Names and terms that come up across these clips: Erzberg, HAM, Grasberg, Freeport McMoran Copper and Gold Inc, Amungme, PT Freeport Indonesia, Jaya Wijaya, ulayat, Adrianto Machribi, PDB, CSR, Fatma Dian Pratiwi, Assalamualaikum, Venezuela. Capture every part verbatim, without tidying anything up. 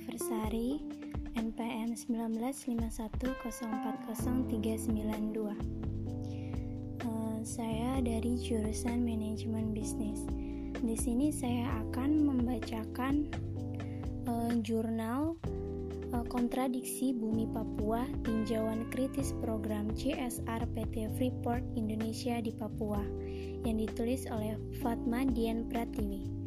Anniversary N P M satu sembilan lima satu nol empat nol tiga sembilan dua. Uh, saya dari jurusan manajemen bisnis. Di sini saya akan membacakan uh, jurnal uh, Kontradiksi Bumi Papua, tinjauan kritis program C S R P T Freeport Indonesia di Papua, yang ditulis oleh Fatma Dian Pratiwi.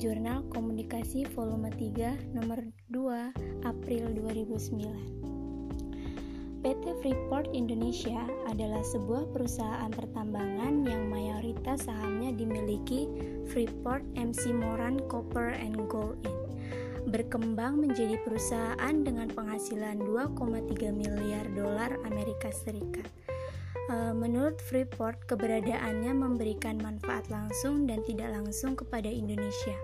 Jurnal Komunikasi volume tiga nomor dua April dua ribu sembilan. P T Freeport Indonesia adalah sebuah perusahaan pertambangan yang mayoritas sahamnya dimiliki Freeport McMoran Copper and Gold Incorporated. Berkembang menjadi perusahaan dengan penghasilan dua koma tiga miliar dolar Amerika Serikat. Menurut Freeport, keberadaannya memberikan manfaat langsung dan tidak langsung kepada Indonesia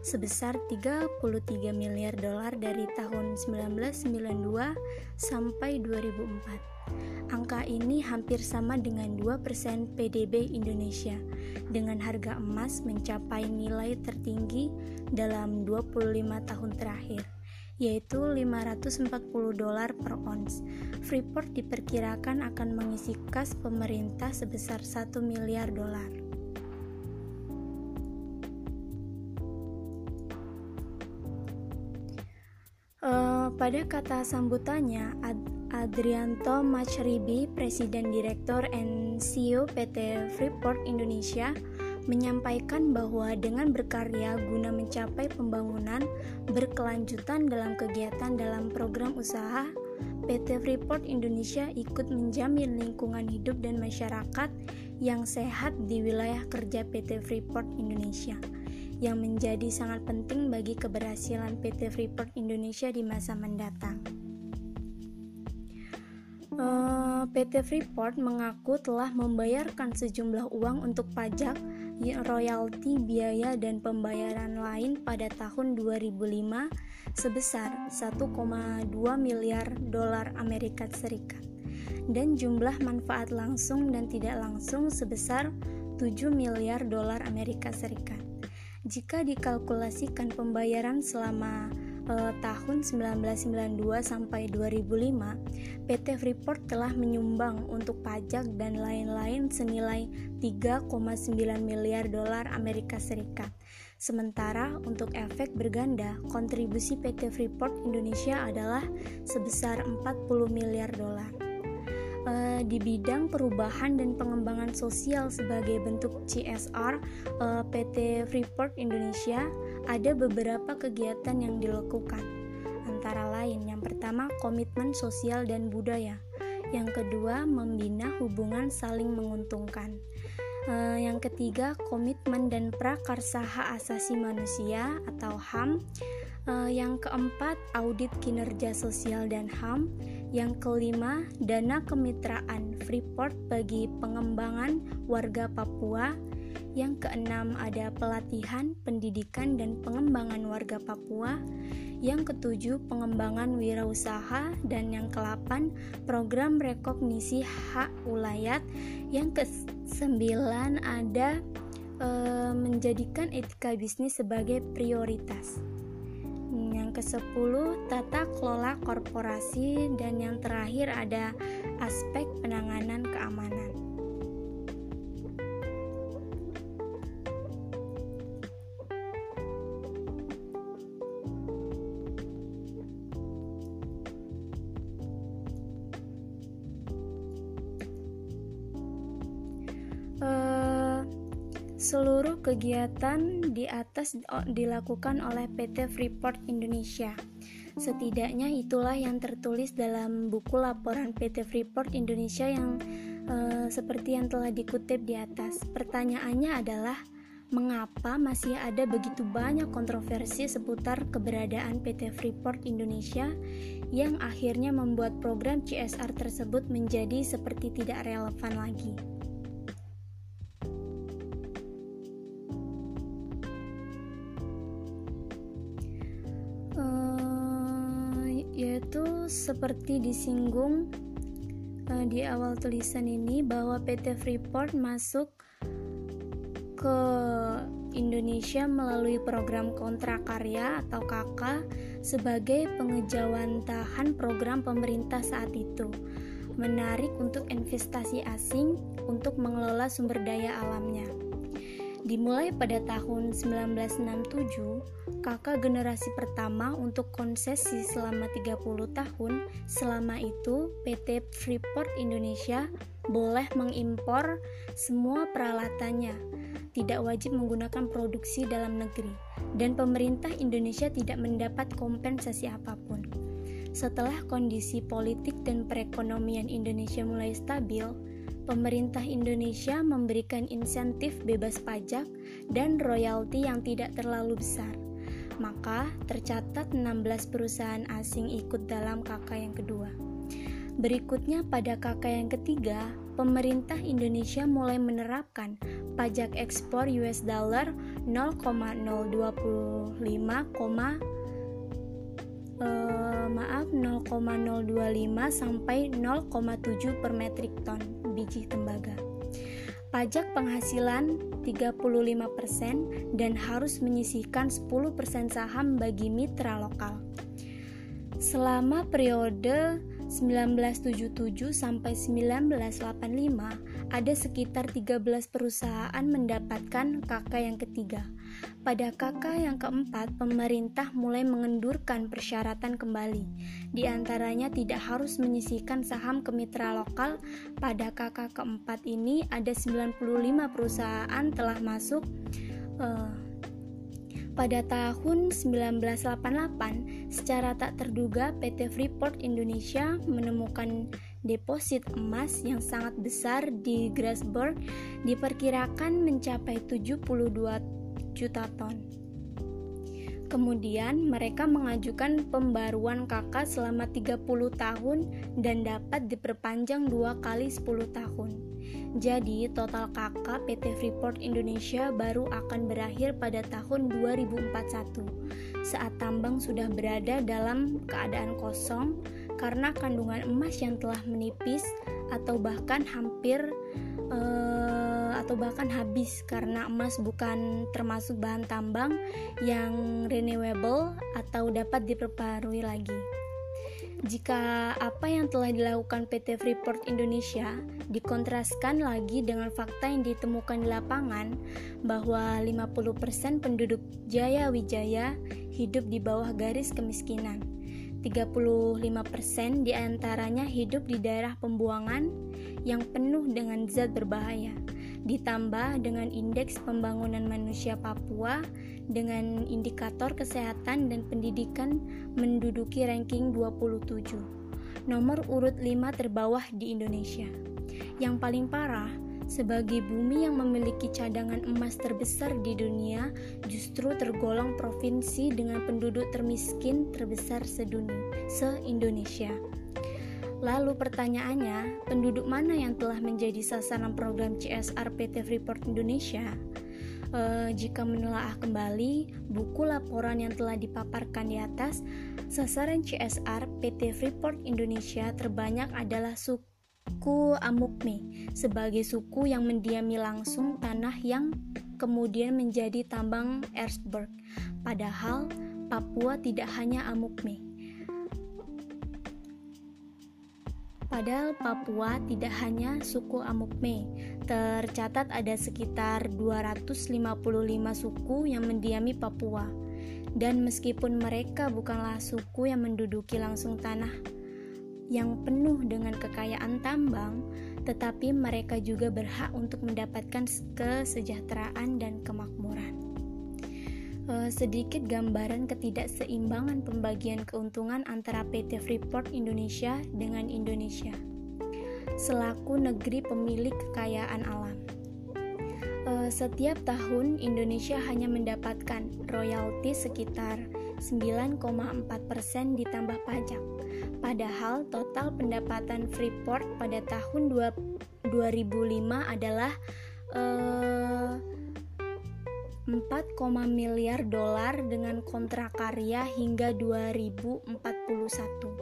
sebesar tiga puluh tiga miliar dolar dari tahun seribu sembilan ratus sembilan puluh dua sampai dua ribu empat. Angka ini hampir sama dengan dua persen P D B Indonesia, dengan harga emas mencapai nilai tertinggi dalam dua puluh lima tahun terakhir, yaitu lima ratus empat puluh dolar per ons. Freeport diperkirakan akan mengisi kas pemerintah sebesar satu miliar dolar. Uh, pada kata sambutannya, Ad- Adrianto Machribi, Presiden Direktur and C E O P T Freeport Indonesia, menyampaikan bahwa dengan berkarya guna mencapai pembangunan berkelanjutan dalam kegiatan dalam program usaha, P T Freeport Indonesia ikut menjamin lingkungan hidup dan masyarakat yang sehat di wilayah kerja P T Freeport Indonesia, yang menjadi sangat penting bagi keberhasilan P T Freeport Indonesia di masa mendatang. Uh, P T Freeport mengaku telah membayarkan sejumlah uang untuk pajak, royalti, biaya, dan pembayaran lain pada tahun dua ribu lima sebesar satu koma dua miliar dolar Amerika Serikat, dan jumlah manfaat langsung dan tidak langsung sebesar tujuh miliar dolar Amerika Serikat. Jika dikalkulasikan pembayaran selama eh, tahun seribu sembilan ratus sembilan puluh dua sampai dua ribu lima, P T Freeport telah menyumbang untuk pajak dan lain-lain senilai tiga koma sembilan miliar dolar Amerika Serikat. Sementara untuk efek berganda, kontribusi P T Freeport Indonesia adalah sebesar empat puluh miliar dolar. E, di bidang perubahan dan pengembangan sosial sebagai bentuk C S R, e, P T Freeport Indonesia ada beberapa kegiatan yang dilakukan. Antara lain, yang pertama, komitmen sosial dan budaya. Yang kedua, membina hubungan saling menguntungkan. Uh, yang ketiga, komitmen dan prakarsa hak asasi manusia atau H A M. Uh, yang keempat, audit kinerja sosial dan H A M. Yang kelima, dana kemitraan Freeport bagi pengembangan warga Papua. Yang keenam, ada pelatihan, pendidikan, dan pengembangan warga Papua. Yang ketujuh, pengembangan wirausaha. Dan yang kelapan, program rekognisi hak ulayat. Yang kesembilan, ada e, menjadikan etika bisnis sebagai prioritas. Yang kesepuluh, tata kelola korporasi. Dan yang terakhir, ada aspek penanganan keamanan. Seluruh kegiatan di atas dilakukan oleh P T Freeport Indonesia. Setidaknya itulah yang tertulis dalam buku laporan P T Freeport Indonesia yang eh, seperti yang telah dikutip di atas. Pertanyaannya adalah, mengapa masih ada begitu banyak kontroversi seputar keberadaan P T Freeport Indonesia yang akhirnya membuat program C S R tersebut menjadi seperti tidak relevan lagi? Yaitu seperti disinggung uh, di awal tulisan ini, bahwa P T Freeport masuk ke Indonesia melalui program kontrak karya atau K K sebagai pengejawantahan program pemerintah saat itu, menarik untuk investasi asing untuk mengelola sumber daya alamnya. Dimulai pada tahun seribu sembilan ratus enam puluh tujuh, K K generasi pertama untuk konsesi selama tiga puluh tahun. Selama itu, P T Freeport Indonesia boleh mengimpor semua peralatannya, tidak wajib menggunakan produksi dalam negeri, dan pemerintah Indonesia tidak mendapat kompensasi apapun. Setelah kondisi politik dan perekonomian Indonesia mulai stabil, pemerintah Indonesia memberikan insentif bebas pajak dan royalti yang tidak terlalu besar. Maka, tercatat enam belas perusahaan asing ikut dalam K K yang kedua. Berikutnya pada K K yang ketiga, pemerintah Indonesia mulai menerapkan pajak ekspor U S dollar nol koma nol dua lima sampai nol koma tujuh per metrik ton biji tembaga. Pajak penghasilan tiga puluh lima persen dan harus menyisihkan sepuluh persen saham bagi mitra lokal. Selama periode seribu sembilan ratus tujuh puluh tujuh sampai seribu sembilan ratus delapan puluh lima, ada sekitar tiga belas perusahaan mendapatkan K K yang ketiga. Pada K K yang keempat, pemerintah mulai mengendurkan persyaratan kembali. Di antaranya tidak harus menyisihkan saham ke mitra lokal. Pada K K keempat ini ada sembilan puluh lima perusahaan telah masuk. Uh, pada tahun seribu sembilan ratus delapan puluh delapan, secara tak terduga P T Freeport Indonesia menemukan deposit emas yang sangat besar di Grasberg, diperkirakan mencapai tujuh puluh dua juta ton. Kemudian mereka mengajukan pembaruan K K selama tiga puluh tahun dan dapat diperpanjang dua kali sepuluh tahun. Jadi total K K P T Freeport Indonesia baru akan berakhir pada tahun dua ribu empat puluh satu, saat tambang sudah berada dalam keadaan kosong karena kandungan emas yang telah menipis atau bahkan hampir eh, atau bahkan habis karena emas bukan termasuk bahan tambang yang renewable atau dapat diperbarui lagi. Jika apa yang telah dilakukan P T Freeport Indonesia dikontraskan lagi dengan fakta yang ditemukan di lapangan bahwa lima puluh persen penduduk Jaya Wijaya hidup di bawah garis kemiskinan, tiga puluh lima persen diantaranya hidup di daerah pembuangan yang penuh dengan zat berbahaya, ditambah dengan indeks pembangunan manusia Papua dengan indikator kesehatan dan pendidikan menduduki ranking dua puluh tujuh, nomor urut lima terbawah di Indonesia. Yang paling parah, sebagai bumi yang memiliki cadangan emas terbesar di dunia, justru tergolong provinsi dengan penduduk termiskin terbesar sedunia, se-Indonesia. Lalu pertanyaannya, penduduk mana yang telah menjadi sasaran program C S R P T Freeport Indonesia? E, jika menelaah kembali buku laporan yang telah dipaparkan di atas, sasaran C S R P T Freeport Indonesia terbanyak adalah suku Amungme, sebagai suku yang mendiami langsung tanah yang kemudian menjadi tambang Erzberg. Padahal Papua tidak hanya Amungme. Padahal Papua tidak hanya suku Amungme, tercatat ada sekitar dua ratus lima puluh lima suku yang mendiami Papua. Dan meskipun mereka bukanlah suku yang menduduki langsung tanah yang penuh dengan kekayaan tambang, tetapi mereka juga berhak untuk mendapatkan kesejahteraan dan kemakmuran. Sedikit gambaran ketidakseimbangan pembagian keuntungan antara P T Freeport Indonesia dengan Indonesia selaku negeri pemilik kekayaan alam. Setiap tahun Indonesia hanya mendapatkan royalti sekitar sembilan koma empat persen ditambah pajak. Padahal total pendapatan Freeport pada tahun dua ribu lima adalah uh, empat miliar dolar dengan kontrak karya hingga dua ribu empat puluh satu.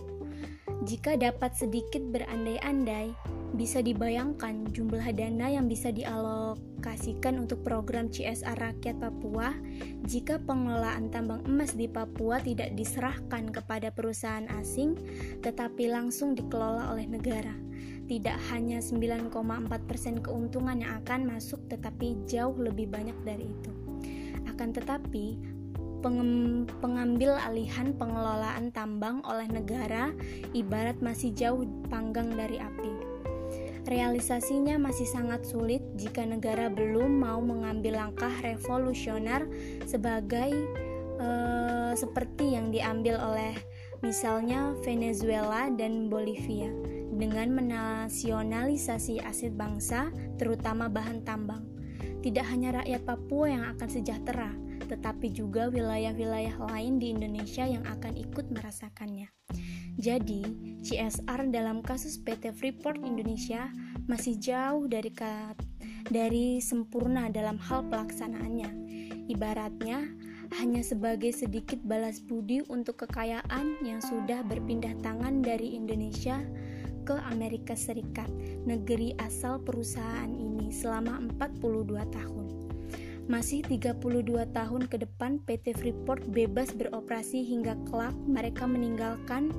Jika dapat sedikit berandai-andai, bisa dibayangkan jumlah dana yang bisa dialokasikan untuk program C S R rakyat Papua jika pengelolaan tambang emas di Papua tidak diserahkan kepada perusahaan asing tetapi langsung dikelola oleh negara. Tidak hanya sembilan koma empat persen keuntungan yang akan masuk, tetapi jauh lebih banyak dari itu. Akan tetapi, pengem, pengambil alihan pengelolaan tambang oleh negara ibarat masih jauh panggang dari api. Realisasinya masih sangat sulit jika negara belum mau mengambil langkah revolusioner sebagai eh, seperti yang diambil oleh misalnya Venezuela dan Bolivia, dengan menasionalisasi aset bangsa, terutama bahan tambang. Tidak hanya rakyat Papua yang akan sejahtera, tetapi juga wilayah-wilayah lain di Indonesia yang akan ikut merasakannya. Jadi, C S R dalam kasus P T Freeport Indonesia masih jauh dari kat, dari sempurna dalam hal pelaksanaannya. Ibaratnya, hanya sebagai sedikit balas budi untuk kekayaan yang sudah berpindah tangan dari Indonesia ke Amerika Serikat, negeri asal perusahaan ini selama empat puluh dua tahun. Masih tiga puluh dua tahun ke depan P T Freeport bebas beroperasi hingga kelak mereka meninggalkan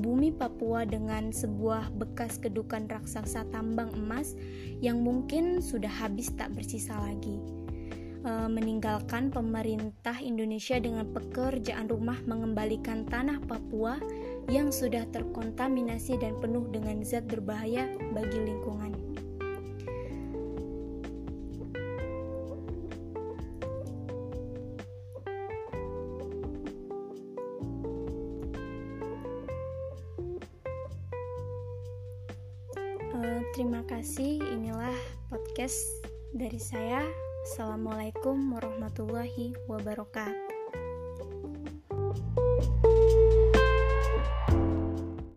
bumi Papua dengan sebuah bekas kedukan raksasa tambang emas yang mungkin sudah habis tak bersisa lagi. E, meninggalkan pemerintah Indonesia dengan pekerjaan rumah mengembalikan tanah Papua yang sudah terkontaminasi dan penuh dengan zat berbahaya bagi lingkungan. Uh, terima kasih, inilah podcast dari saya. Assalamualaikum warahmatullahi wabarakatuh.